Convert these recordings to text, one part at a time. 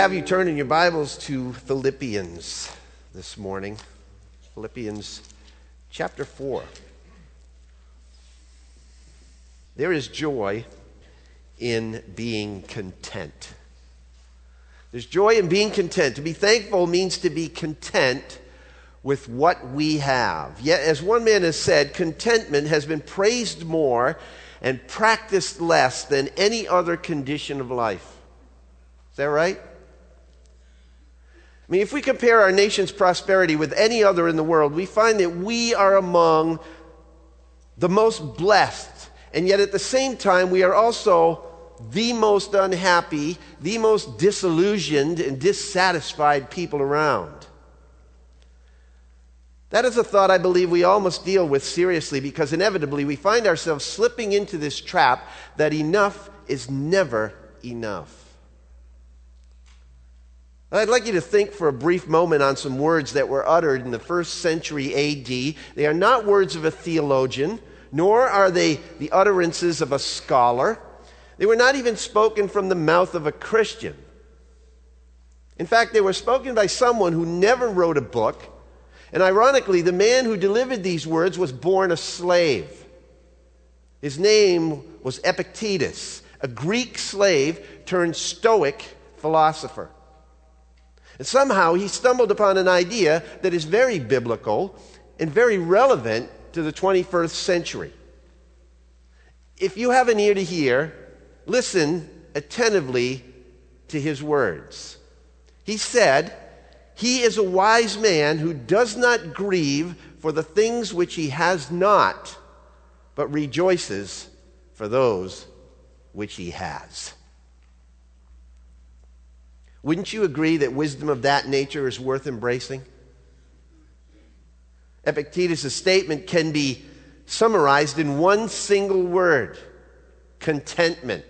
have you turn in your Bibles to Philippians this morning. Philippians chapter 4. There is joy in being content. There's joy in being content. To be thankful means to be content with what we have. Yet, as one man has said, contentment has been praised more and practiced less than any other condition of life. Is that right? I mean, if we compare our nation's prosperity with any other in the world, we find that we are among the most blessed. And yet at the same time, we are also the most unhappy, the most disillusioned and dissatisfied people around. That is a thought I believe we all must deal with seriously, because inevitably we find ourselves slipping into this trap that enough is never enough. I'd like you to think for a brief moment on some words that were uttered in the first century A.D. They are not words of a theologian, nor are they the utterances of a scholar. They were not even spoken from the mouth of a Christian. In fact, they were spoken by someone who never wrote a book. And ironically, the man who delivered these words was born a slave. His name was Epictetus, a Greek slave turned Stoic philosopher. And somehow he stumbled upon an idea that is very biblical and very relevant to the 21st century. If you have an ear to hear, listen attentively to his words. He said, "He is a wise man who does not grieve for the things which he has not, but rejoices for those which he has." Wouldn't you agree that wisdom of that nature is worth embracing? Epictetus' statement can be summarized in one single word: contentment.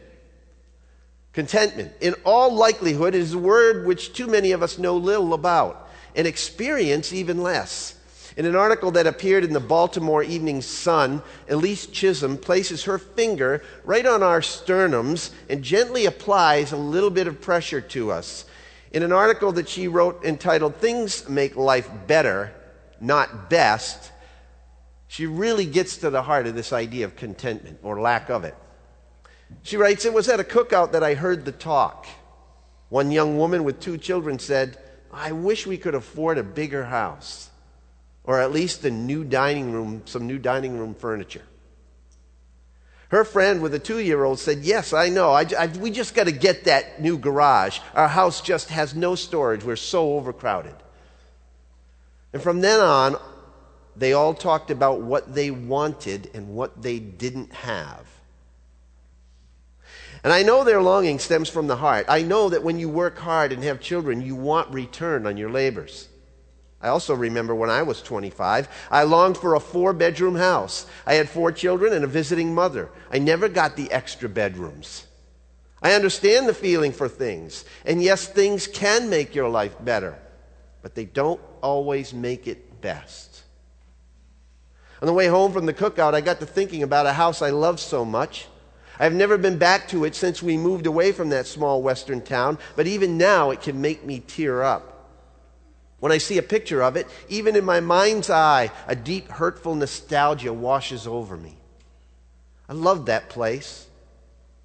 Contentment, in all likelihood, is a word which too many of us know little about, and experience even less. In an article that appeared in the Baltimore Evening Sun, Elise Chisholm places her finger right on our sternums and gently applies a little bit of pressure to us. In an article that she wrote entitled "Things Make Life Better, Not Best," she really gets to the heart of this idea of contentment, or lack of it. She writes, "It was at a cookout that I heard the talk. One young woman with two children said, 'I wish we could afford a bigger house, or at least a new dining room, some new dining room furniture.' Her friend with a 2-year-old said, 'Yes, I know. We just got to get that new garage. Our house just has no storage. We're so overcrowded.' And from then on, they all talked about what they wanted and what they didn't have. And I know their longing stems from the heart. I know that when you work hard and have children, you want return on your labors. I also remember when I was 25, I longed for a 4-bedroom house. I had 4 children and a visiting mother. I never got the extra bedrooms. I understand the feeling for things. And yes, things can make your life better, but they don't always make it best. On the way home from the cookout, I got to thinking about a house I love so much. I've never been back to it since we moved away from that small western town, but even now it can make me tear up. When I see a picture of it, even in my mind's eye, a deep, hurtful nostalgia washes over me. I loved that place,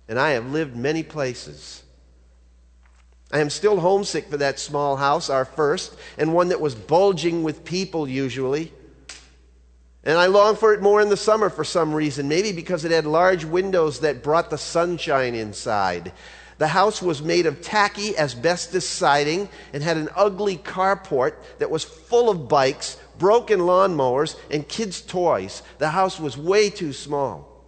and I have lived many places. I am still homesick for that small house, our first, and one that was bulging with people usually. And I long for it more in the summer for some reason, maybe because it had large windows that brought the sunshine inside. The house was made of tacky asbestos siding and had an ugly carport that was full of bikes, broken lawnmowers, and kids' toys. The house was way too small.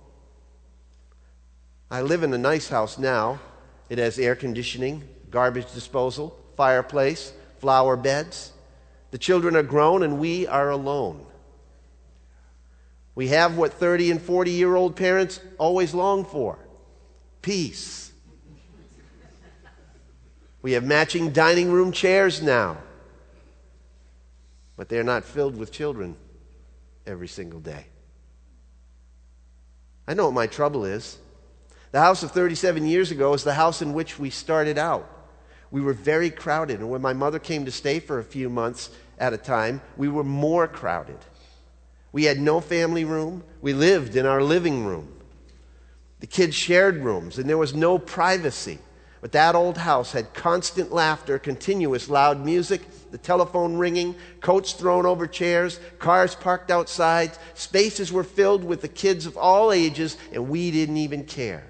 I live in a nice house now. It has air conditioning, garbage disposal, fireplace, flower beds. The children are grown and we are alone. We have what 30- and 40-year-old parents always long for: peace. We have matching dining room chairs now, but they're not filled with children every single day. I know what my trouble is. The house of 37 years ago is the house in which we started out. we were very crowded. And when my mother came to stay for a few months at a time, we were more crowded. We had no family room. We lived in our living room. The kids shared rooms, and there was no privacy. But that old house had constant laughter, continuous loud music, the telephone ringing, coats thrown over chairs, cars parked outside. Spaces were filled with the kids of all ages, and we didn't even care.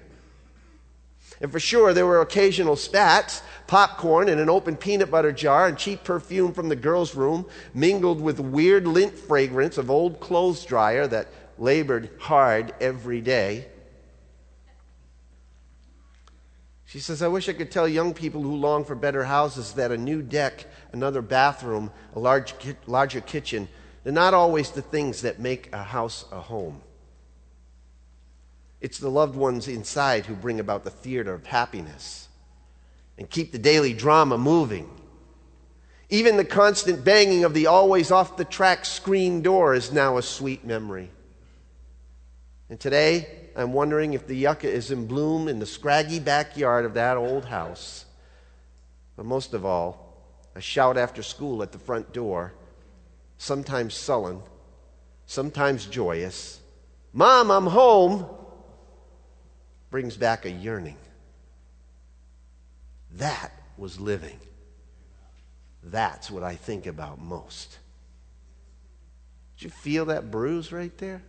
And for sure, there were occasional spats, popcorn and an open peanut butter jar, and cheap perfume from the girls' room, mingled with weird lint fragrance of old clothes dryer that labored hard every day. She says, I wish I could tell young people who long for better houses that a new deck, another bathroom, a larger kitchen, they're not always the things that make a house a home. It's the loved ones inside who bring about the theater of happiness and keep the daily drama moving. Even the constant banging of the always off-the-track screen door is now a sweet memory. And today, I'm wondering if the yucca is in bloom in the scraggy backyard of that old house. But most of all, a shout after school at the front door, sometimes sullen, sometimes joyous, Mom, I'm home, brings back a yearning. That was living. That's what I think about most. Did you feel that bruise right there?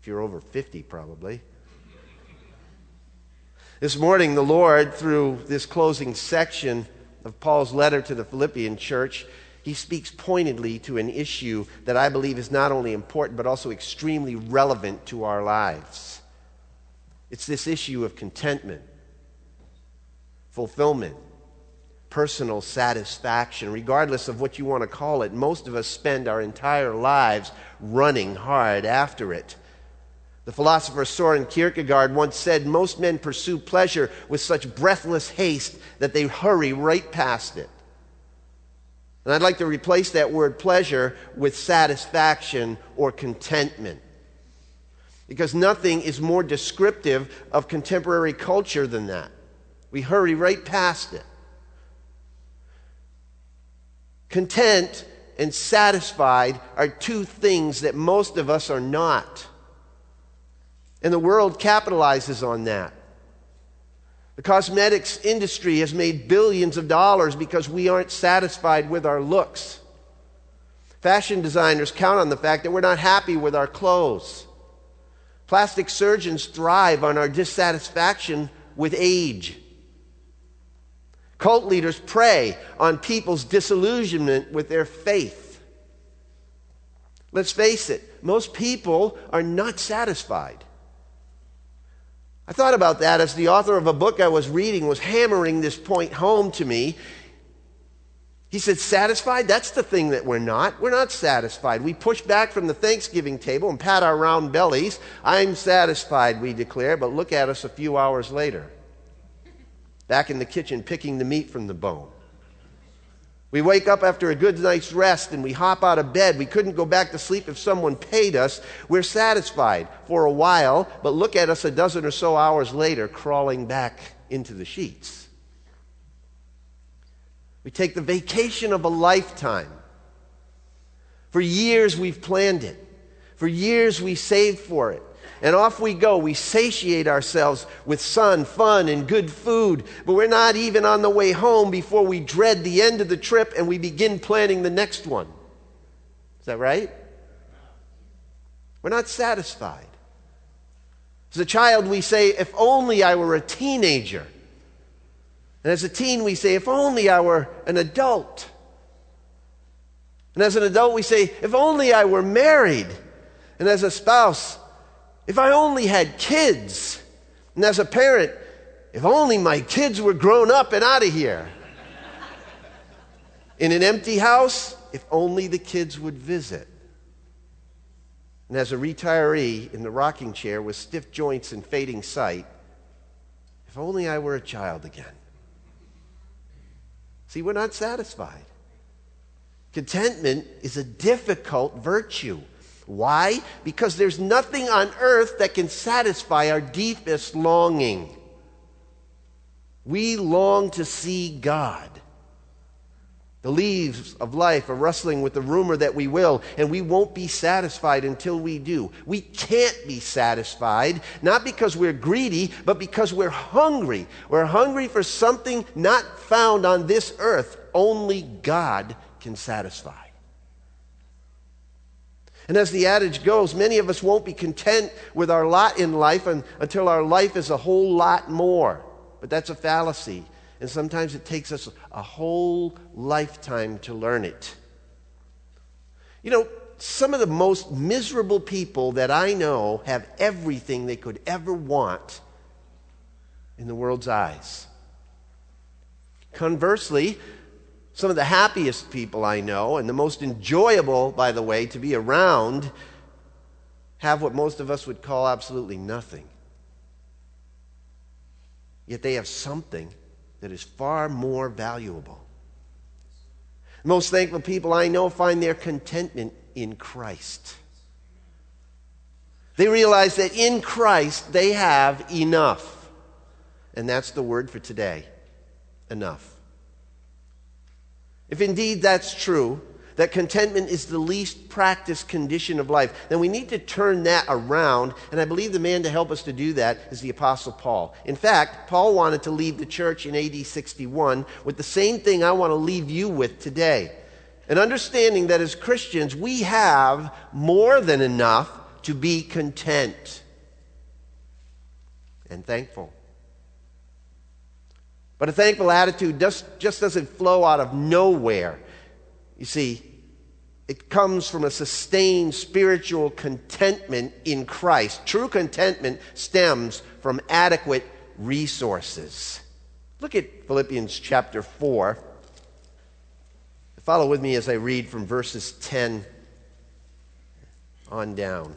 If you're over 50, probably. This morning, the Lord, through this closing section of Paul's letter to the Philippian church, he speaks pointedly to an issue that I believe is not only important, but also extremely relevant to our lives. It's this issue of contentment, fulfillment, personal satisfaction. Regardless of what you want to call it, most of us spend our entire lives running hard after it. The philosopher Soren Kierkegaard once said, most men pursue pleasure with such breathless haste that they hurry right past it. And I'd like to replace that word pleasure with satisfaction or contentment. Because nothing is more descriptive of contemporary culture than that. We hurry right past it. Content and satisfied are two things that most of us are not. And the world capitalizes on that. The cosmetics industry has made billions of dollars because we aren't satisfied with our looks. Fashion designers count on the fact that we're not happy with our clothes. Plastic surgeons thrive on our dissatisfaction with age. Cult leaders prey on people's disillusionment with their faith. Let's face it, most people are not satisfied. I thought about that as the author of a book I was reading was hammering this point home to me. He said, satisfied? That's the thing that we're not. We're not satisfied. We push back from the Thanksgiving table and pat our round bellies. I'm satisfied, we declare, but look at us a few hours later. Back in the kitchen picking the meat from the bone. We wake up after a good night's rest and we hop out of bed. We couldn't go back to sleep if someone paid us. We're satisfied for a while, but look at us a dozen or so hours later crawling back into the sheets. We take the vacation of a lifetime. For years we've planned it. For years we saved for it. And off we go. We satiate ourselves with sun, fun, and good food. But we're not even on the way home before we dread the end of the trip and we begin planning the next one. Is that right? We're not satisfied. As a child, we say, if only I were a teenager. And as a teen, we say, if only I were an adult. And as an adult, we say, if only I were married. And as a spouse, if I only had kids, and as a parent, if only my kids were grown up and out of here. In an empty house, if only the kids would visit. And as a retiree in the rocking chair with stiff joints and fading sight, if only I were a child again. See, we're not satisfied. Contentment is a difficult virtue. Why? Because there's nothing on earth that can satisfy our deepest longing. We long to see God. The leaves of life are rustling with the rumor that we will, and we won't be satisfied until we do. We can't be satisfied, not because we're greedy, but because we're hungry. We're hungry for something not found on this earth. Only God can satisfy. And as the adage goes, many of us won't be content with our lot in life until our life is a whole lot more. But that's a fallacy. And sometimes it takes us a whole lifetime to learn it. You know, some of the most miserable people that I know have everything they could ever want in the world's eyes. Conversely, some of the happiest people I know, and the most enjoyable, by the way, to be around, have what most of us would call absolutely nothing. Yet they have something that is far more valuable. Most thankful people I know find their contentment in Christ. They realize that in Christ they have enough. And that's the word for today, enough. If indeed that's true, that contentment is the least practiced condition of life, then we need to turn that around, and I believe the man to help us to do that is the Apostle Paul. In fact, Paul wanted to leave the church in AD 61 with the same thing I want to leave you with today. An understanding that as Christians, we have more than enough to be content and thankful. But a thankful attitude just doesn't flow out of nowhere. You see, it comes from a sustained spiritual contentment in Christ. True contentment stems from adequate resources. Look at Philippians chapter 4. Follow with me as I read from verses 10 on down.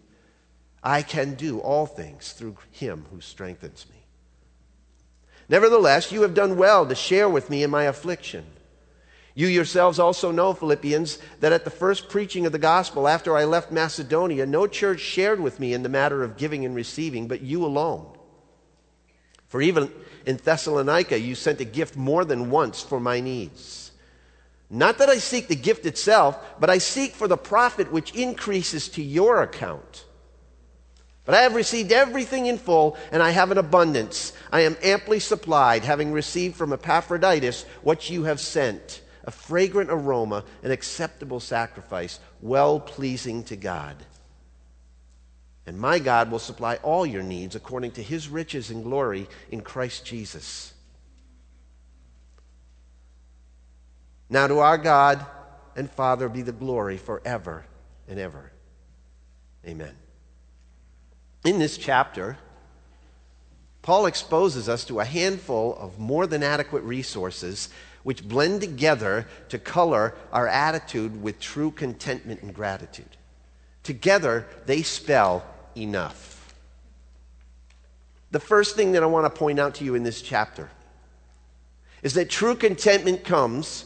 I can do all things through him who strengthens me. Nevertheless, you have done well to share with me in my affliction. You yourselves also know, Philippians, that at the first preaching of the gospel after I left Macedonia, no church shared with me in the matter of giving and receiving, but you alone. For even in Thessalonica, you sent a gift more than once for my needs. Not that I seek the gift itself, but I seek for the profit which increases to your account. But I have received everything in full, and I have an abundance. I am amply supplied, having received from Epaphroditus what you have sent, a fragrant aroma, an acceptable sacrifice, well-pleasing to God. And my God will supply all your needs according to his riches and glory in Christ Jesus. Now to our God and Father be the glory forever and ever. Amen." In this chapter, Paul exposes us to a handful of more than adequate resources which blend together to color our attitude with true contentment and gratitude. Together, they spell enough. The first thing that I want to point out to you in this chapter is that true contentment comes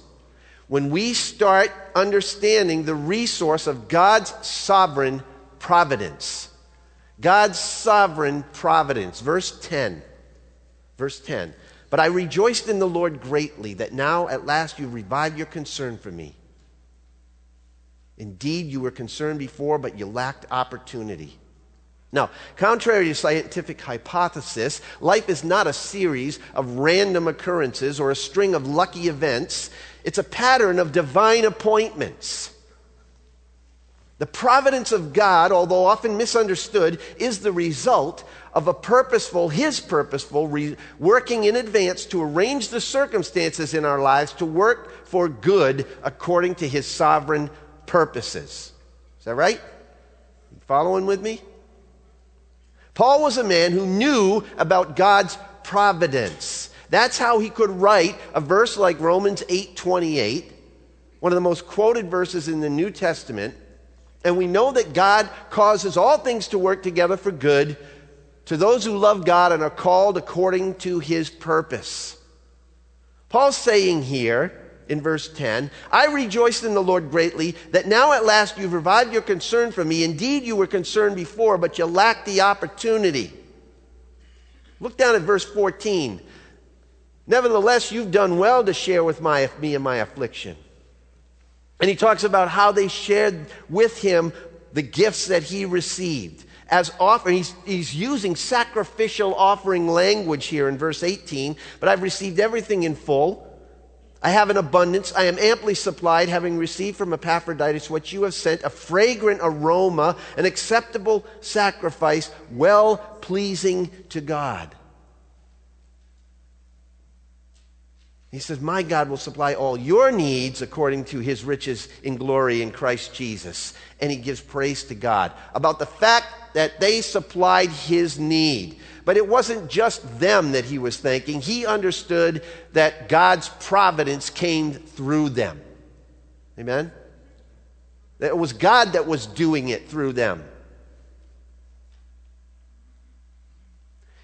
when we start understanding the resource of God's sovereign providence. God's sovereign providence. Verse 10. "But I rejoiced in the Lord greatly that now at last you revive your concern for me. Indeed, you were concerned before, but you lacked opportunity." Now, contrary to scientific hypothesis, life is not a series of random occurrences or a string of lucky events. It's a pattern of divine appointments. The providence of God, although often misunderstood, is the result of His purposeful working in advance to arrange the circumstances in our lives to work for good according to His sovereign purposes. Is that right? You following with me? Paul was a man who knew about God's providence. That's how he could write a verse like Romans 8:28, one of the most quoted verses in the New Testament. And we know that God causes all things to work together for good to those who love God and are called according to his purpose. Paul's saying here in verse 10, I rejoiced in the Lord greatly that now at last you've revived your concern for me. Indeed, you were concerned before, but you lacked the opportunity. Look down at verse 14. Nevertheless, you've done well to share with me in my affliction. And he talks about how they shared with him the gifts that he received. As offering, he's using sacrificial offering language here in verse 18. But I've received everything in full. I have an abundance. I am amply supplied, having received from Epaphroditus what you have sent, a fragrant aroma, an acceptable sacrifice, well-pleasing to God. He says, my God will supply all your needs according to his riches in glory in Christ Jesus. And he gives praise to God about the fact that they supplied his need. But it wasn't just them that he was thanking. He understood that God's providence came through them. Amen? That it was God that was doing it through them.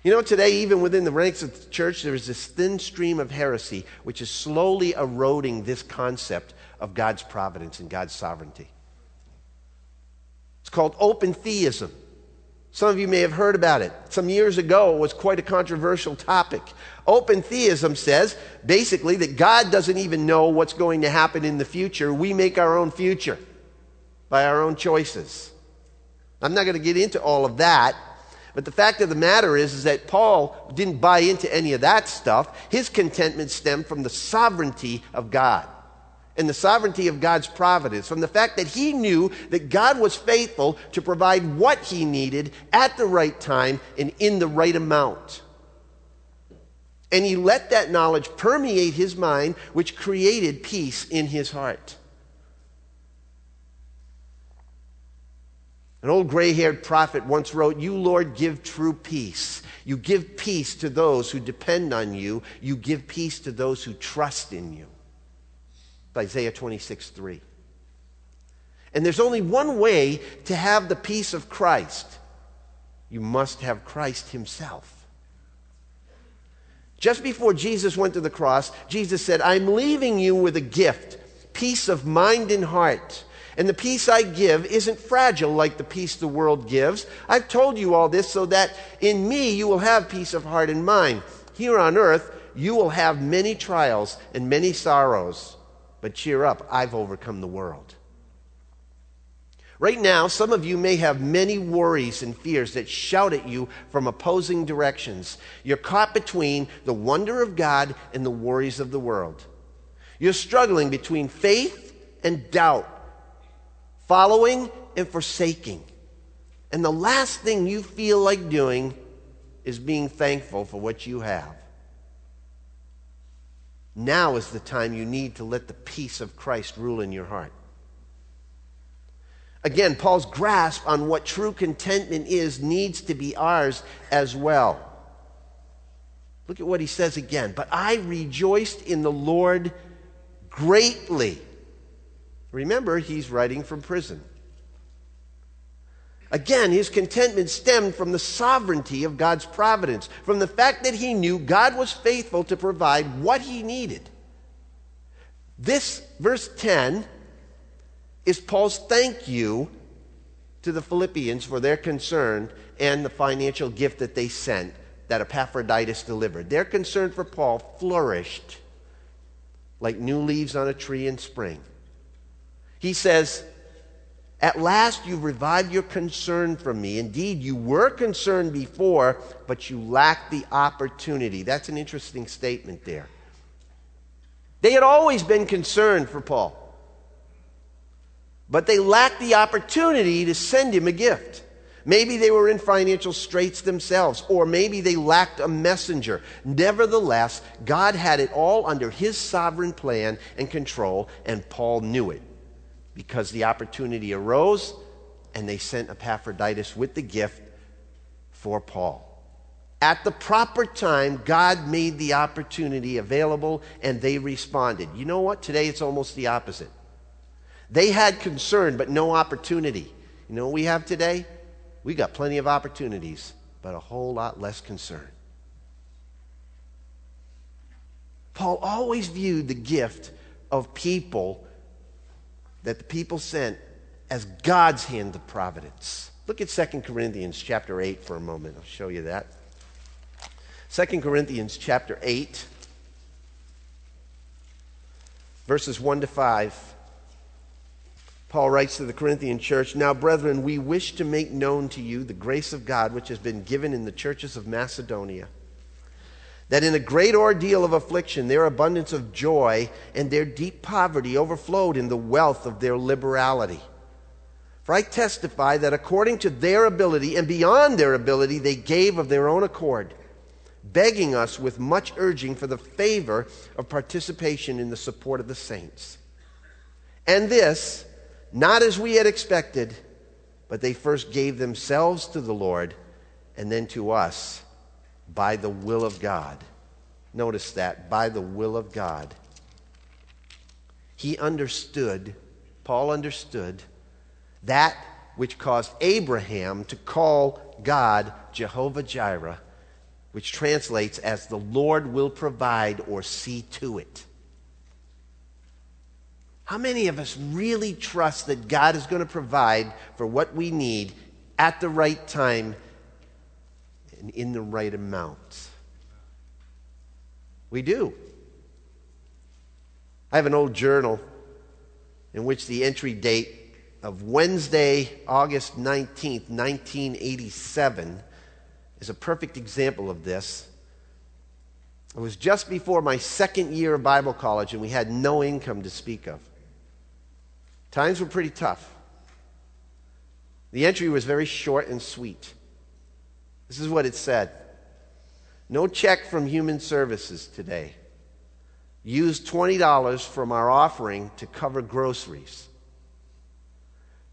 You know, today, even within the ranks of the church, there is this thin stream of heresy which is slowly eroding this concept of God's providence and God's sovereignty. It's called open theism. Some of you may have heard about it. Some years ago, it was quite a controversial topic. Open theism says, basically, that God doesn't even know what's going to happen in the future. We make our own future by our own choices. I'm not going to get into all of that, but the fact of the matter is that Paul didn't buy into any of that stuff. His contentment stemmed from the sovereignty of God and the sovereignty of God's providence, from the fact that he knew that God was faithful to provide what he needed at the right time and in the right amount. And he let that knowledge permeate his mind, which created peace in his heart. An old gray-haired prophet once wrote, you, Lord, give true peace. You give peace to those who depend on you. You give peace to those who trust in you. Isaiah 26:3. And there's only one way to have the peace of Christ. You must have Christ himself. Just before Jesus went to the cross, Jesus said, I'm leaving you with a gift, peace of mind and heart. And the peace I give isn't fragile like the peace the world gives. I've told you all this so that in me you will have peace of heart and mind. Here on earth, you will have many trials and many sorrows. But cheer up, I've overcome the world. Right now, some of you may have many worries and fears that shout at you from opposing directions. You're caught between the wonder of God and the worries of the world. You're struggling between faith and doubt, following and forsaking. And the last thing you feel like doing is being thankful for what you have. Now is the time you need to let the peace of Christ rule in your heart. Again, Paul's grasp on what true contentment is needs to be ours as well. Look at what he says again. But I rejoiced in the Lord greatly. Remember, he's writing from prison. Again, his contentment stemmed from the sovereignty of God's providence, from the fact that he knew God was faithful to provide what he needed. This, verse 10, is Paul's thank you to the Philippians for their concern and the financial gift that they sent, that Epaphroditus delivered. Their concern for Paul flourished like new leaves on a tree in spring. He says, at last you revived your concern for me. Indeed, you were concerned before, but you lacked the opportunity. That's an interesting statement there. They had always been concerned for Paul, but they lacked the opportunity to send him a gift. Maybe they were in financial straits themselves, or maybe they lacked a messenger. Nevertheless, God had it all under his sovereign plan and control, and Paul knew it. Because the opportunity arose, and they sent Epaphroditus with the gift for Paul. At the proper time, God made the opportunity available, and they responded. You know what? Today it's almost the opposite. They had concern, but no opportunity. You know what we have today? We got plenty of opportunities, but a whole lot less concern. Paul always viewed the gift of people that the people sent as God's hand of providence. Look at 2 Corinthians chapter 8 for a moment. I'll show you that. 2 Corinthians chapter 8, verses 1 to 5. Paul writes to the Corinthian church, "Now, brethren, we wish to make known to you the grace of God which has been given in the churches of Macedonia, that in a great ordeal of affliction, their abundance of joy and their deep poverty overflowed in the wealth of their liberality. For I testify that according to their ability and beyond their ability, they gave of their own accord, begging us with much urging for the favor of participation in the support of the saints. And this, not as we had expected, but they first gave themselves to the Lord and then to us by the will of God." Notice that, by the will of God. He understood, Paul understood, that which caused Abraham to call God Jehovah-Jireh, which translates as "the Lord will provide" or "see to it." How many of us really trust that God is going to provide for what we need at the right time and in the right amount? We do. I have an old journal in which the entry date of Wednesday, August 19th, 1987 is a perfect example of this. It was just before my second year of Bible college, and we had no income to speak of. Times were pretty tough. The entry was very short and sweet. This is what it said. "No check from Human Services today. Used $20 from our offering to cover groceries.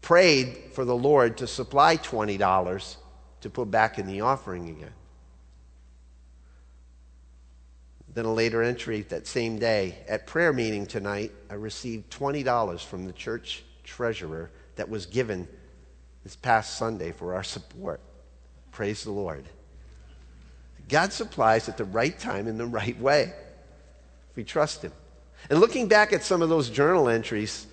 Prayed for the Lord to supply $20 to put back in the offering again." Then a later entry that same day, "At prayer meeting tonight, I received $20 from the church treasurer that was given this past Sunday for our support. Praise the Lord." God supplies at the right time in the right way, if we trust Him. And looking back at some of those journal entries,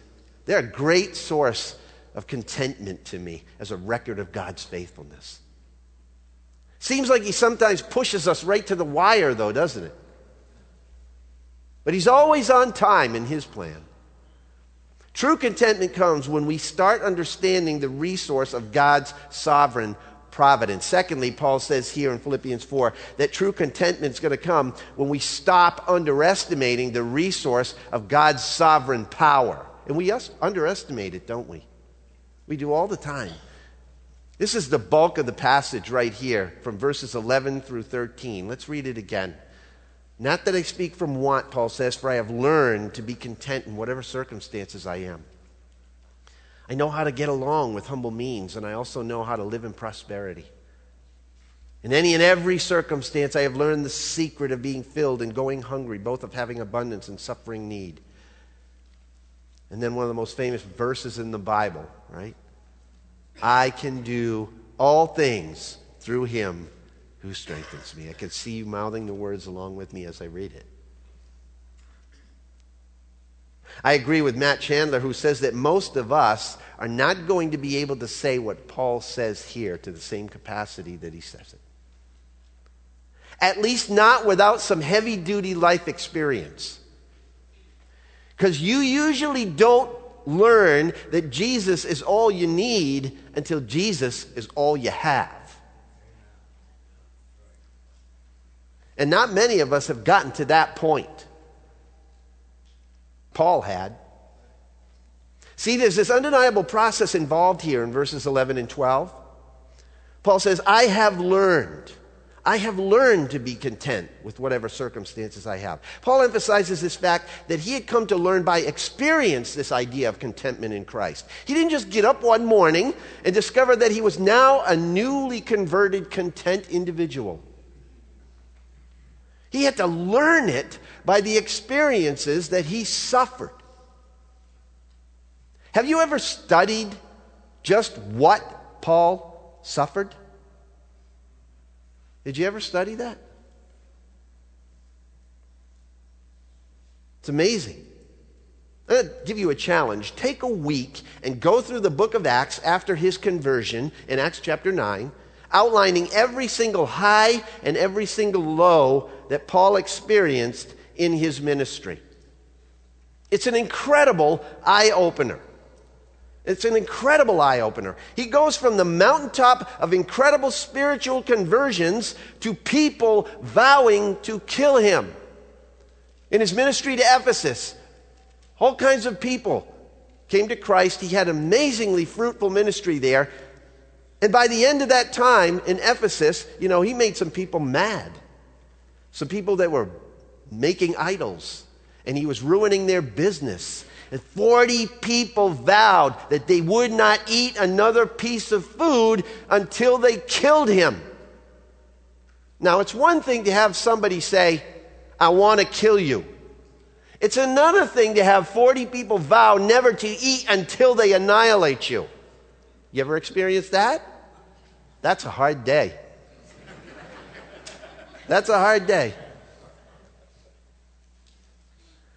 they're a great source of contentment to me as a record of God's faithfulness. Seems like He sometimes pushes us right to the wire, though, doesn't it? But He's always on time in His plan. True contentment comes when we start understanding the resource of God's sovereign providence. Secondly, Paul says here in Philippians 4 that true contentment is going to come when we stop underestimating the resource of God's sovereign power. And we underestimate it, don't we? We do all the time. This is the bulk of the passage right here from verses 11 through 13. Let's read it again. "Not that I speak from want," Paul says, "for I have learned to be content in whatever circumstances I am. I know how to get along with humble means, and I also know how to live in prosperity. In any and every circumstance, I have learned the secret of being filled and going hungry, both of having abundance and suffering need." And then one of the most famous verses in the Bible, right? "I can do all things through Him who strengthens me." I can see you mouthing the words along with me as I read it. I agree with Matt Chandler, who says that most of us are not going to be able to say what Paul says here to the same capacity that he says it. At least not without some heavy-duty life experience. Because you usually don't learn that Jesus is all you need until Jesus is all you have. And not many of us have gotten to that point. Paul had. See, there's this undeniable process involved here in verses 11 and 12. Paul says, I have learned to be content with whatever circumstances I have. Paul emphasizes this fact that he had come to learn by experience this idea of contentment in Christ. He didn't just get up one morning and discover that he was now a newly converted, content individual. He had to learn it by the experiences that he suffered. Have you ever studied just what Paul suffered? Did you ever study that? It's amazing. I'm going to give you a challenge. Take a week and go through the book of Acts after his conversion in Acts chapter 9, outlining every single high and every single low that Paul experienced in his ministry. It's an incredible eye-opener. It's an incredible eye-opener. He goes from the mountaintop of incredible spiritual conversions to people vowing to kill him. In his ministry to Ephesus, all kinds of people came to Christ. He had amazingly fruitful ministry there. And by the end of that time in Ephesus, you know, he made some people mad. Some people that were making idols. And he was ruining their business. And 40 people vowed that they would not eat another piece of food until they killed him. Now, it's one thing to have somebody say, "I want to kill you." It's another thing to have 40 people vow never to eat until they annihilate you. You ever experienced that? That's a hard day. That's a hard day.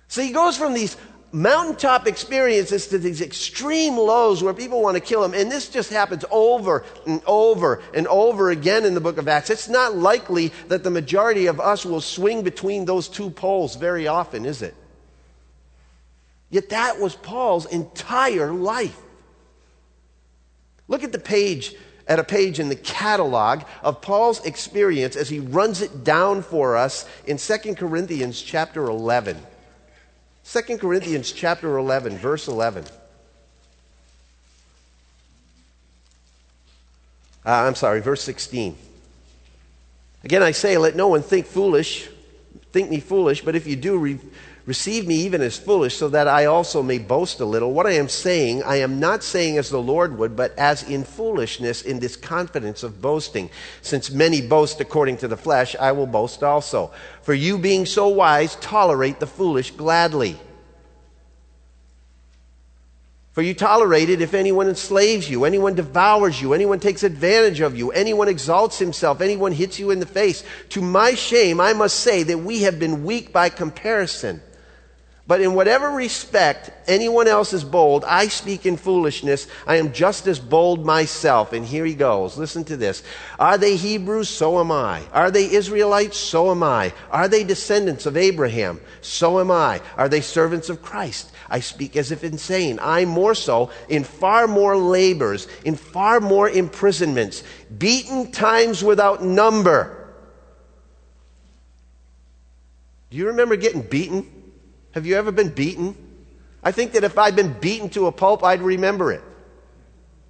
So he goes from these mountaintop experiences to these extreme lows where people want to kill him. And this just happens over and over and over again in the book of Acts. It's not likely that the majority of us will swing between those two poles very often, is it? Yet that was Paul's entire life. Look at a page in the catalog of Paul's experience as he runs it down for us in 2 Corinthians chapter 11. 2 Corinthians chapter 11, verse 11. Verse 16. Again, I say, let no one think me foolish, but if you do, receive me even as foolish, so that I also may boast a little. What I am saying, I am not saying as the Lord would, but as in foolishness, in this confidence of boasting. Since many boast according to the flesh, I will boast also. For you, being so wise, tolerate the foolish gladly. For you tolerate it if anyone enslaves you, anyone devours you, anyone takes advantage of you, anyone exalts himself, anyone hits you in the face. To my shame, I must say that we have been weak by comparison. But in whatever respect anyone else is bold, I speak in foolishness. I am just as bold myself. And here he goes. Listen to this. Are they Hebrews? So am I. Are they Israelites? So am I. Are they descendants of Abraham? So am I. Are they servants of Christ? I speak as if insane. I more so, in far more labors, in far more imprisonments, beaten times without number. Do you remember getting beaten? Have you ever been beaten? I think that if I'd been beaten to a pulp, I'd remember it,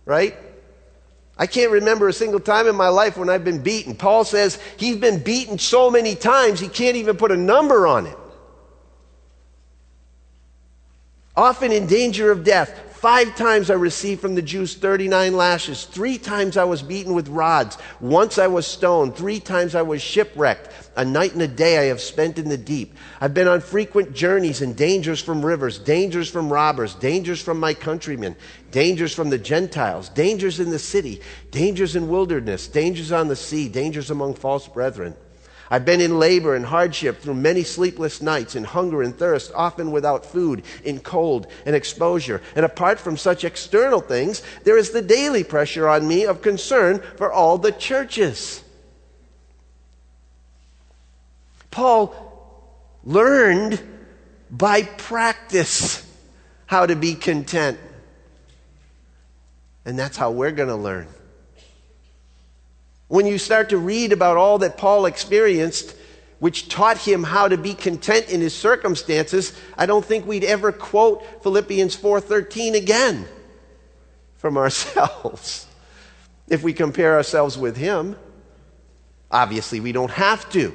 right? I can't remember a single time in my life when I've been beaten. Paul says he's been beaten so many times he can't even put a number on it. Often in danger of death. 5 times I received from the Jews 39 lashes. 3 times I was beaten with rods. Once I was stoned. 3 times I was shipwrecked. A night and a day I have spent in the deep. I've been on frequent journeys and dangers from rivers, dangers from robbers, dangers from my countrymen, dangers from the Gentiles, dangers in the city, dangers in wilderness, dangers on the sea, dangers among false brethren. I've been in labor and hardship through many sleepless nights, in hunger and thirst, often without food, in cold and exposure. And apart from such external things, there is the daily pressure on me of concern for all the churches. Paul learned by practice how to be content. And that's how we're going to learn. When you start to read about all that Paul experienced, which taught him how to be content in his circumstances, I don't think we'd ever quote Philippians 4:13 again from ourselves if we compare ourselves with him. Obviously, we don't have to.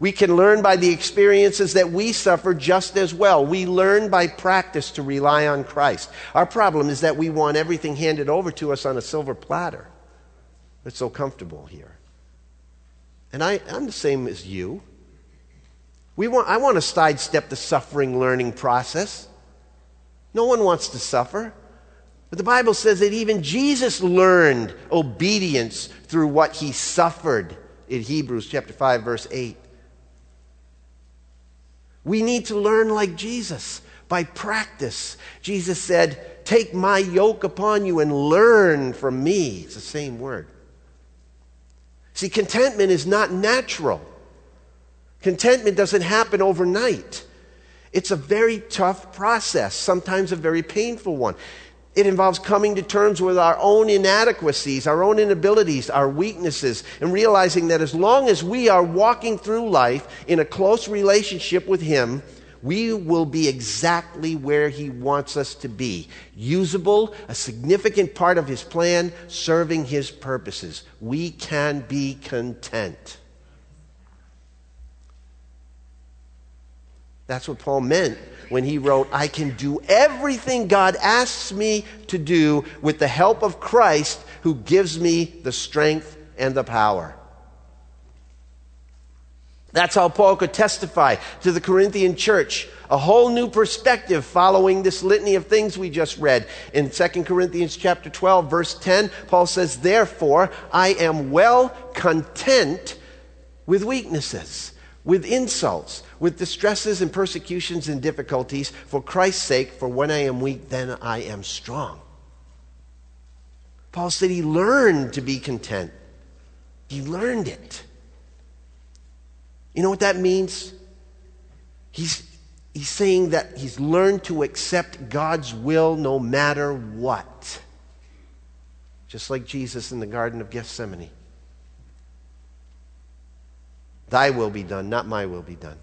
We can learn by the experiences that we suffer just as well. We learn by practice to rely on Christ. Our problem is that we want everything handed over to us on a silver platter. It's so comfortable here. And I'm the same as you. I want to sidestep the suffering learning process. No one wants to suffer. But the Bible says that even Jesus learned obedience through what he suffered in Hebrews chapter 5, verse 8. We need to learn like Jesus by practice. Jesus said, "Take my yoke upon you and learn from me." It's the same word. See, contentment is not natural. Contentment doesn't happen overnight. It's a very tough process, sometimes a very painful one. It involves coming to terms with our own inadequacies, our own inabilities, our weaknesses, and realizing that as long as we are walking through life in a close relationship with Him, we will be exactly where He wants us to be, usable, a significant part of His plan, serving His purposes. We can be content. That's what Paul meant when he wrote, "I can do everything God asks me to do with the help of Christ who gives me the strength and the power." That's how Paul could testify to the Corinthian church, a whole new perspective following this litany of things we just read. In 2 Corinthians chapter 12, verse 10, Paul says, "Therefore, I am well content with weaknesses, with insults, with distresses and persecutions and difficulties, for Christ's sake, for when I am weak, then I am strong." Paul said he learned to be content. He learned it. You know what that means? He's saying that he's learned to accept God's will no matter what. Just like Jesus in the Garden of Gethsemane. "Thy will be done, not my will be done."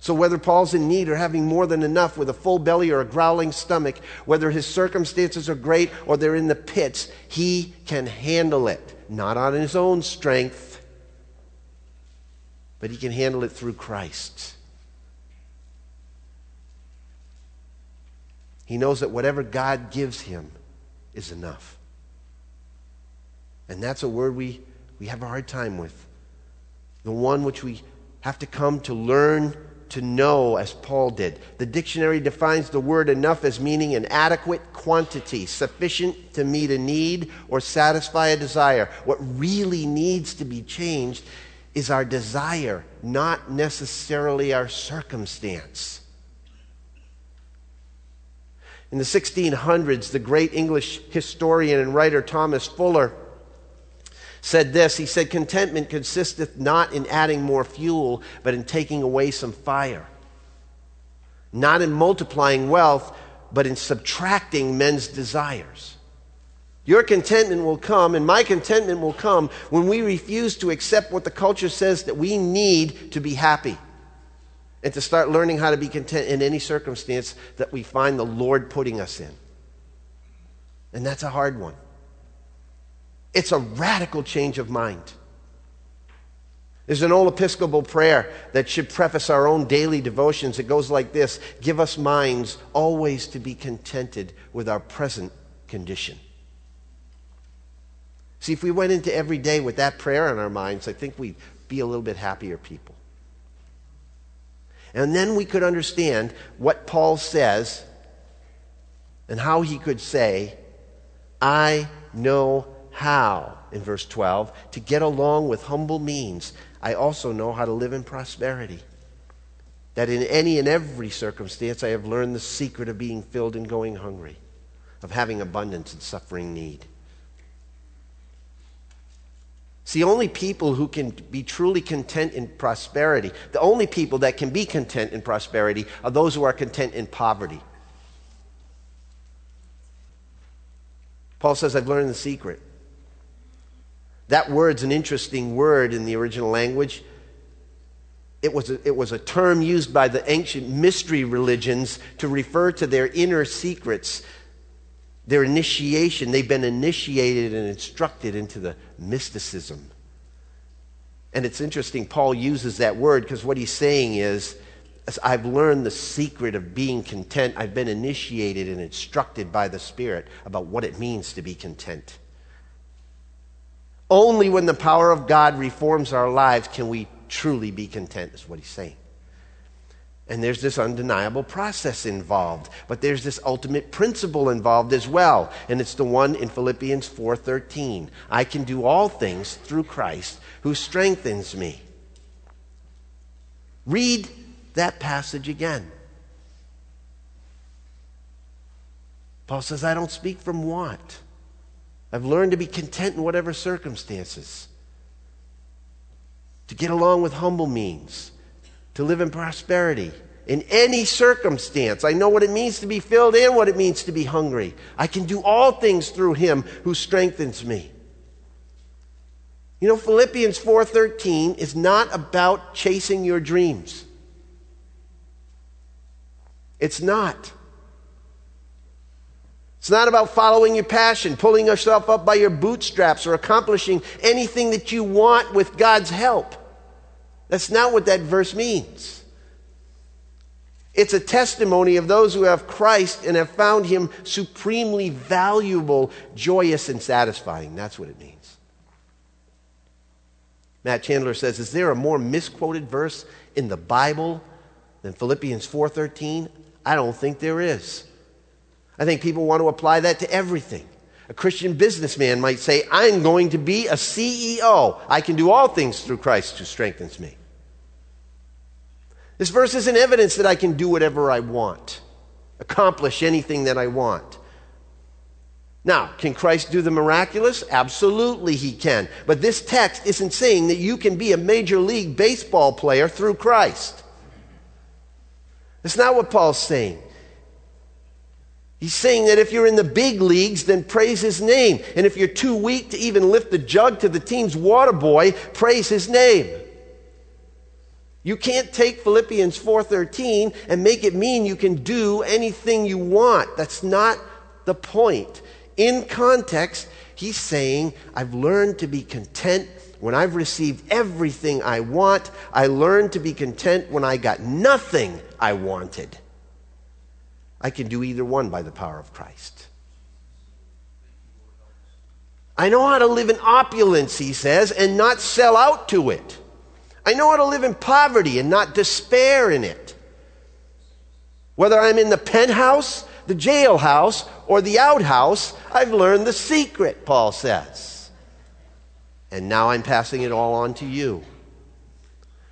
So whether Paul's in need or having more than enough with a full belly or a growling stomach, whether his circumstances are great or they're in the pits, he can handle it. Not on his own strength, but he can handle it through Christ. He knows that whatever God gives him is enough. And that's a word we have a hard time with. The one which we have to come to learn to know, as Paul did. The dictionary defines the word enough as meaning an adequate quantity, sufficient to meet a need or satisfy a desire. What really needs to be changed is our desire, not necessarily our circumstance. In the 1600s, the great English historian and writer Thomas Fuller said this. He said, "Contentment consisteth not in adding more fuel, but in taking away some fire. Not in multiplying wealth, but in subtracting men's desires." Your contentment will come, and my contentment will come, when we refuse to accept what the culture says that we need to be happy, and to start learning how to be content in any circumstance that we find the Lord putting us in. And that's a hard one. It's a radical change of mind. There's an old Episcopal prayer that should preface our own daily devotions. It goes like this: "Give us minds always to be contented with our present condition." See, if we went into every day with that prayer in our minds, I think we'd be a little bit happier people. And then we could understand what Paul says and how he could say, "I know how," in verse 12, "to get along with humble means. I also know how to live in prosperity. That in any and every circumstance I have learned the secret of being filled and going hungry, of having abundance and suffering need." See, only people who can be truly content in prosperity, the only people that can be content in prosperity are those who are content in poverty. Paul says, "I've learned the secret." That word's an interesting word in the original language. It was a term used by the ancient mystery religions to refer to their inner secrets, their initiation. They've been initiated and instructed into the mysticism. And it's interesting Paul uses that word, because what he's saying is, "I've learned the secret of being content. I've been initiated and instructed by the Spirit about what it means to be content." Only when the power of God reforms our lives can we truly be content, is what he's saying. And there's this undeniable process involved, but there's this ultimate principle involved as well, and it's the one in Philippians 4:13. I can do all things through Christ who strengthens me. Read that passage again. Paul says, I don't speak from want. I've learned to be content in whatever circumstances, to get along with humble means, to live in prosperity in any circumstance. I know what it means to be filled and what it means to be hungry. I can do all things through him who strengthens me. You know, Philippians 4:13 is not about chasing your dreams. It's not. It's not about following your passion, pulling yourself up by your bootstraps, or accomplishing anything that you want with God's help. That's not what that verse means. It's a testimony of those who have Christ and have found him supremely valuable, joyous, and satisfying. That's what it means. Matt Chandler says, is there a more misquoted verse in the Bible than Philippians 4:13? I don't think there is. I think people want to apply that to everything. A Christian businessman might say, I'm going to be a CEO. I can do all things through Christ who strengthens me. This verse is an evidence that I can do whatever I want, accomplish anything that I want. Now, can Christ do the miraculous? Absolutely he can. But this text isn't saying that you can be a Major League Baseball player through Christ. That's not what Paul's saying. He's saying that if you're in the big leagues, then praise his name. And if you're too weak to even lift the jug to the team's water boy, praise his name. You can't take Philippians 4:13 and make it mean you can do anything you want. That's not the point. In context, he's saying, I've learned to be content when I've received everything I want. I learned to be content when I got nothing I wanted. I can do either one by the power of Christ. I know how to live in opulence, he says, and not sell out to it. I know how to live in poverty and not despair in it. Whether I'm in the penthouse, the jailhouse, or the outhouse, I've learned the secret, Paul says. And now I'm passing it all on to you.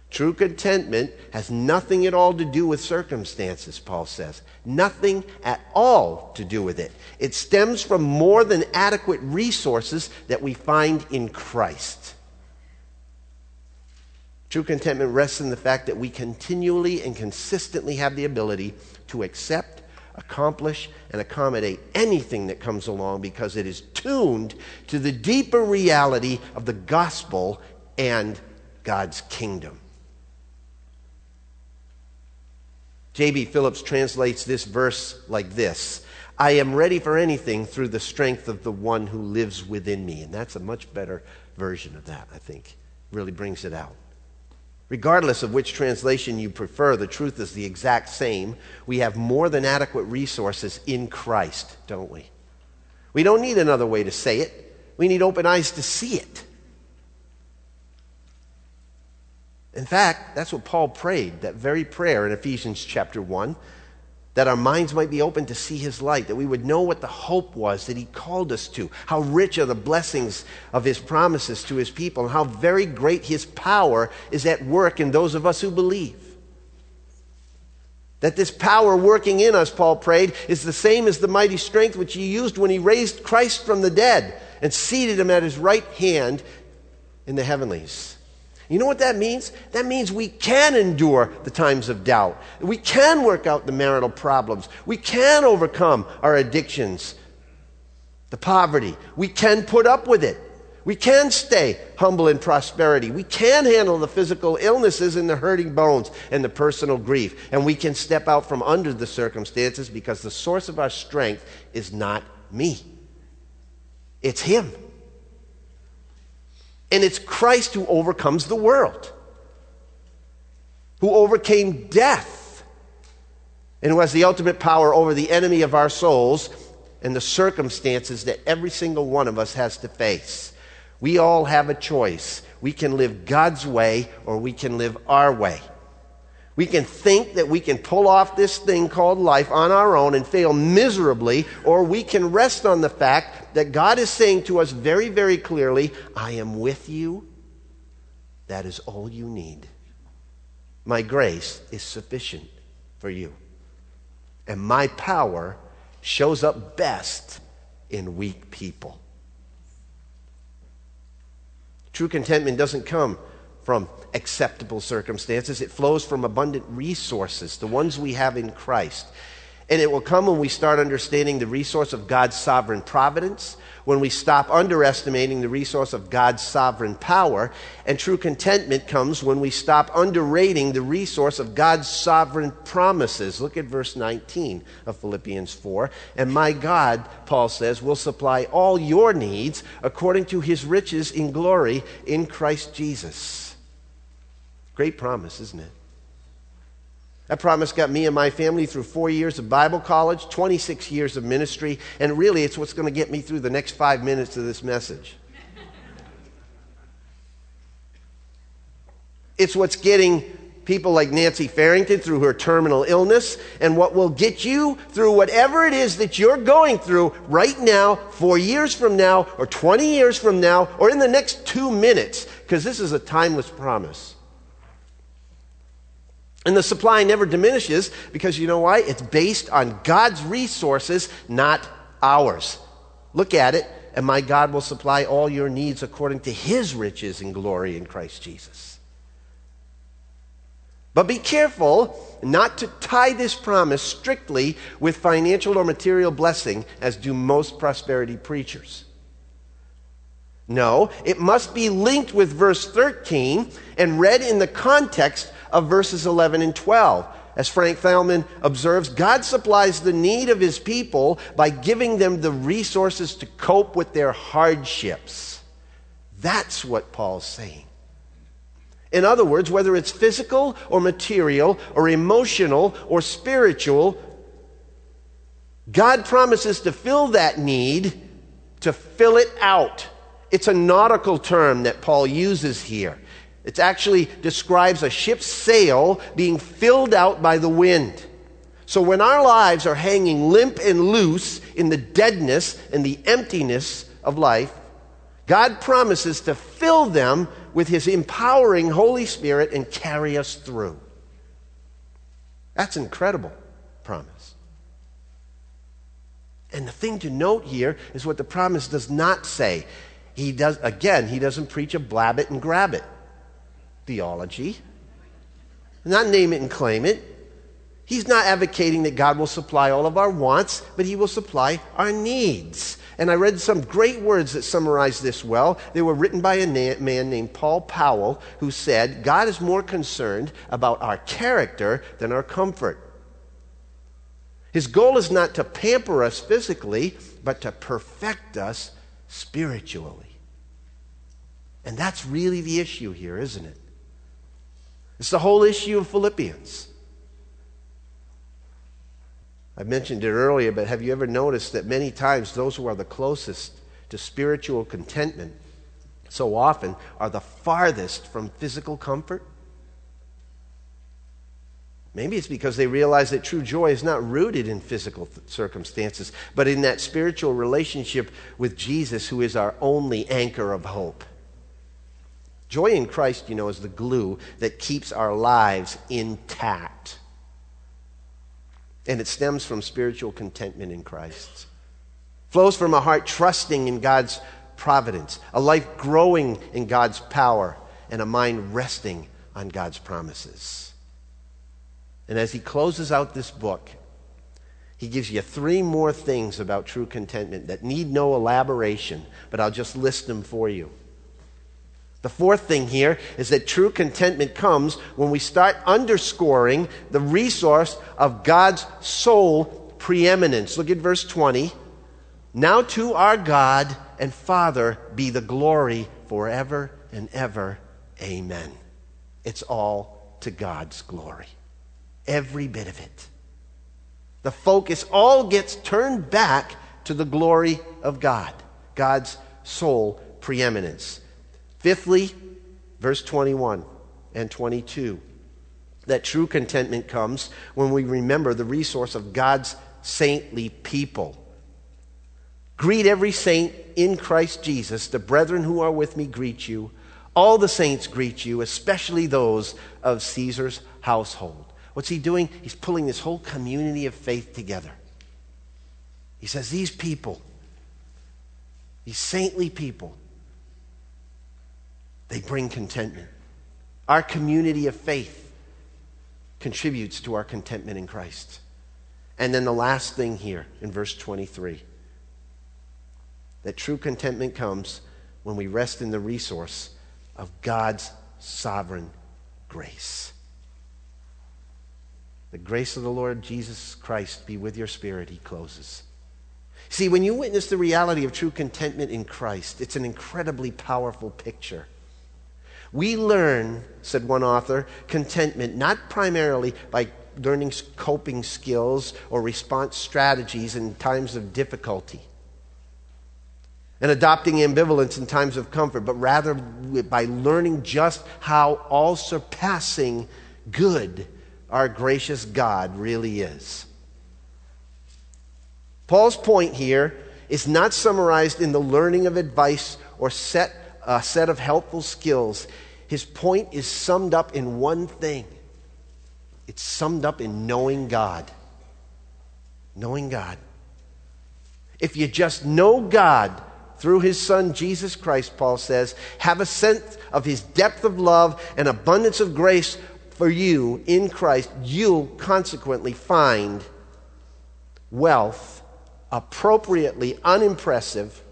True contentment has nothing at all to do with circumstances, Paul says. Nothing at all to do with it. It stems from more than adequate resources that we find in Christ. True contentment rests in the fact that we continually and consistently have the ability to accept, accomplish, and accommodate anything that comes along because it is tuned to the deeper reality of the gospel and God's kingdom. J.B. Phillips translates this verse like this: I am ready for anything through the strength of the one who lives within me. And that's a much better version of that, I think. Really brings it out. Regardless of which translation you prefer, the truth is the exact same. We have more than adequate resources in Christ, don't we? We don't need another way to say it. We need open eyes to see it. In fact, that's what Paul prayed, that very prayer in Ephesians chapter 1, that our minds might be open to see his light, that we would know what the hope was that he called us to, how rich are the blessings of his promises to his people, and how very great his power is at work in those of us who believe. That this power working in us, Paul prayed, is the same as the mighty strength which he used when he raised Christ from the dead and seated him at his right hand in the heavenlies. You know what that means? That means we can endure the times of doubt. We can work out the marital problems. We can overcome our addictions, the poverty. We can put up with it. We can stay humble in prosperity. We can handle the physical illnesses and the hurting bones and the personal grief. And we can step out from under the circumstances because the source of our strength is not me. It's him. And it's Christ who overcomes the world, who overcame death, and who has the ultimate power over the enemy of our souls and the circumstances that every single one of us has to face. We all have a choice. We can live God's way or we can live our way. We can think that we can pull off this thing called life on our own and fail miserably, or we can rest on the fact that God is saying to us very, very clearly, I am with you. That is all you need. My grace is sufficient for you. And my power shows up best in weak people. True contentment doesn't come from acceptable circumstances. It flows from abundant resources, the ones we have in Christ. And it will come when we start understanding the resource of God's sovereign providence, when we stop underestimating the resource of God's sovereign power. And true contentment comes when we stop underrating the resource of God's sovereign promises. Look at verse 19 of Philippians 4. And my God, Paul says, will supply all your needs according to his riches in glory in Christ Jesus. Great promise, isn't it? That promise got me and my family through 4 years of Bible college, 26 years of ministry, and really it's what's going to get me through the next 5 minutes of this message. It's what's getting people like Nancy Farrington through her terminal illness, and what will get you through whatever it is that you're going through right now, 4 years from now, or 20 years from now, or in the next 2 minutes, because this is a timeless promise. And the supply never diminishes because you know why? It's based on God's resources, not ours. Look at it, and my God will supply all your needs according to his riches and glory in Christ Jesus. But be careful not to tie this promise strictly with financial or material blessing, as do most prosperity preachers. No, it must be linked with verse 13 and read in the context of verses 11 and 12. As Frank Thalman observes, God supplies the need of his people by giving them the resources to cope with their hardships. That's what Paul's saying. In other words, whether it's physical or material or emotional or spiritual, God promises to fill that need, to fill it out. It's a nautical term that Paul uses here. It actually describes a ship's sail being filled out by the wind. So when our lives are hanging limp and loose in the deadness and the emptiness of life, God promises to fill them with his empowering Holy Spirit and carry us through. That's an incredible promise. And the thing to note here is what the promise does not say. He doesn't preach a blab it and grab it theology, not name it and claim it. He's not advocating that God will supply all of our wants, but he will supply our needs. And I read some great words that summarize this well. They were written by a man named Paul Powell, who said, God is more concerned about our character than our comfort. His goal is not to pamper us physically, but to perfect us spiritually. And that's really the issue here, isn't it? It's the whole issue of Philippians. I mentioned it earlier, but have you ever noticed that many times those who are the closest to spiritual contentment so often are the farthest from physical comfort? Maybe it's because they realize that true joy is not rooted in physical circumstances, but in that spiritual relationship with Jesus, who is our only anchor of hope. Joy in Christ, you know, is the glue that keeps our lives intact. And it stems from spiritual contentment in Christ. Flows from a heart trusting in God's providence, a life growing in God's power, and a mind resting on God's promises. And as he closes out this book, he gives you three more things about true contentment that need no elaboration, but I'll just list them for you. The fourth thing here is that true contentment comes when we start underscoring the resource of God's sole preeminence. Look at verse 20. Now to our God and Father be the glory forever and ever. Amen. It's all to God's glory. Every bit of it. The focus all gets turned back to the glory of God. God's sole preeminence. Fifthly, Verse 21 and 22. That true contentment comes when we remember the resource of God's saintly people. Greet every saint in Christ Jesus. The brethren who are with me greet you. All the saints greet you, especially those of Caesar's household. What's he doing? He's pulling this whole community of faith together. He says, these people, these saintly people, they bring contentment. Our community of faith contributes to our contentment in Christ. And then the last thing here in verse 23. That true contentment comes when we rest in the resource of God's sovereign grace. The grace of the Lord Jesus Christ be with your spirit, he closes. See, when you witness the reality of true contentment in Christ, it's an incredibly powerful picture. We learn, said one author, contentment not primarily by learning coping skills or response strategies in times of difficulty, and adopting ambivalence in times of comfort, but rather by learning just how all-surpassing good our gracious God really is. Paul's point here is not summarized in the learning of advice or a set of helpful skills. His point is summed up in one thing. It's summed up in knowing God. Knowing God. If you just know God through his son, Jesus Christ, Paul says, have a sense of his depth of love and abundance of grace for you in Christ, you'll consequently find wealth appropriately unimpressive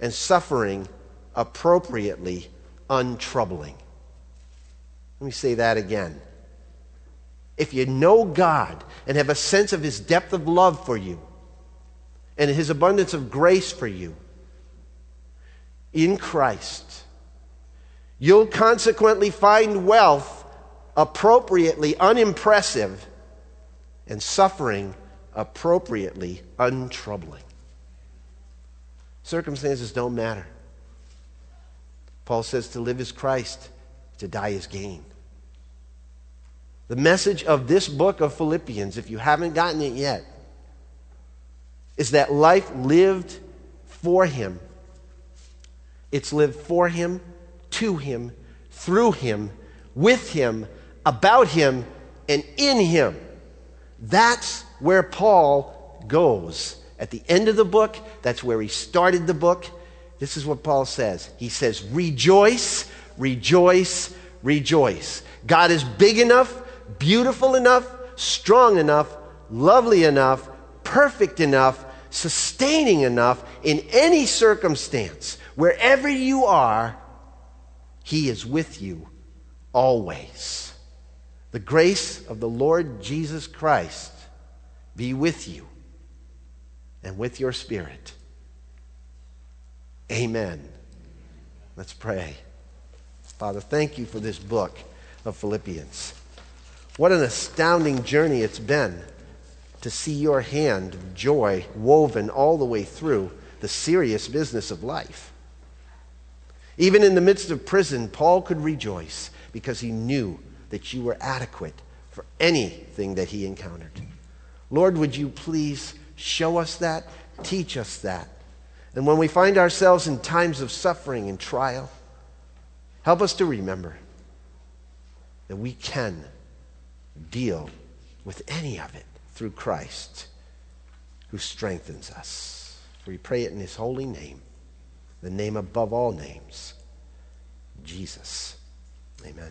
and suffering appropriately untroubling. Let me say that again. If you know God and have a sense of his depth of love for you and his abundance of grace for you in Christ, you'll consequently find wealth appropriately unimpressive and suffering appropriately untroubling. Circumstances don't matter. Paul says to live is Christ, to die is gain. The message of this book of Philippians, if you haven't gotten it yet, is that life lived for him. It's lived for him, to him, through him, with him, about him, and in him. That's where Paul goes. At the end of the book, that's where he started the book. This is what Paul says. He says, rejoice, rejoice, rejoice. God is big enough, beautiful enough, strong enough, lovely enough, perfect enough, sustaining enough in any circumstance. Wherever you are, he is with you always. The grace of the Lord Jesus Christ be with you and with your spirit. Amen. Let's pray. Father, thank you for this book of Philippians. What an astounding journey it's been to see your hand of joy woven all the way through the serious business of life. Even in the midst of prison, Paul could rejoice because he knew that you were adequate for anything that he encountered. Lord, would you please show us that, teach us that. And when we find ourselves in times of suffering and trial, help us to remember that we can deal with any of it through Christ who strengthens us. We pray it in his holy name, the name above all names, Jesus. Amen.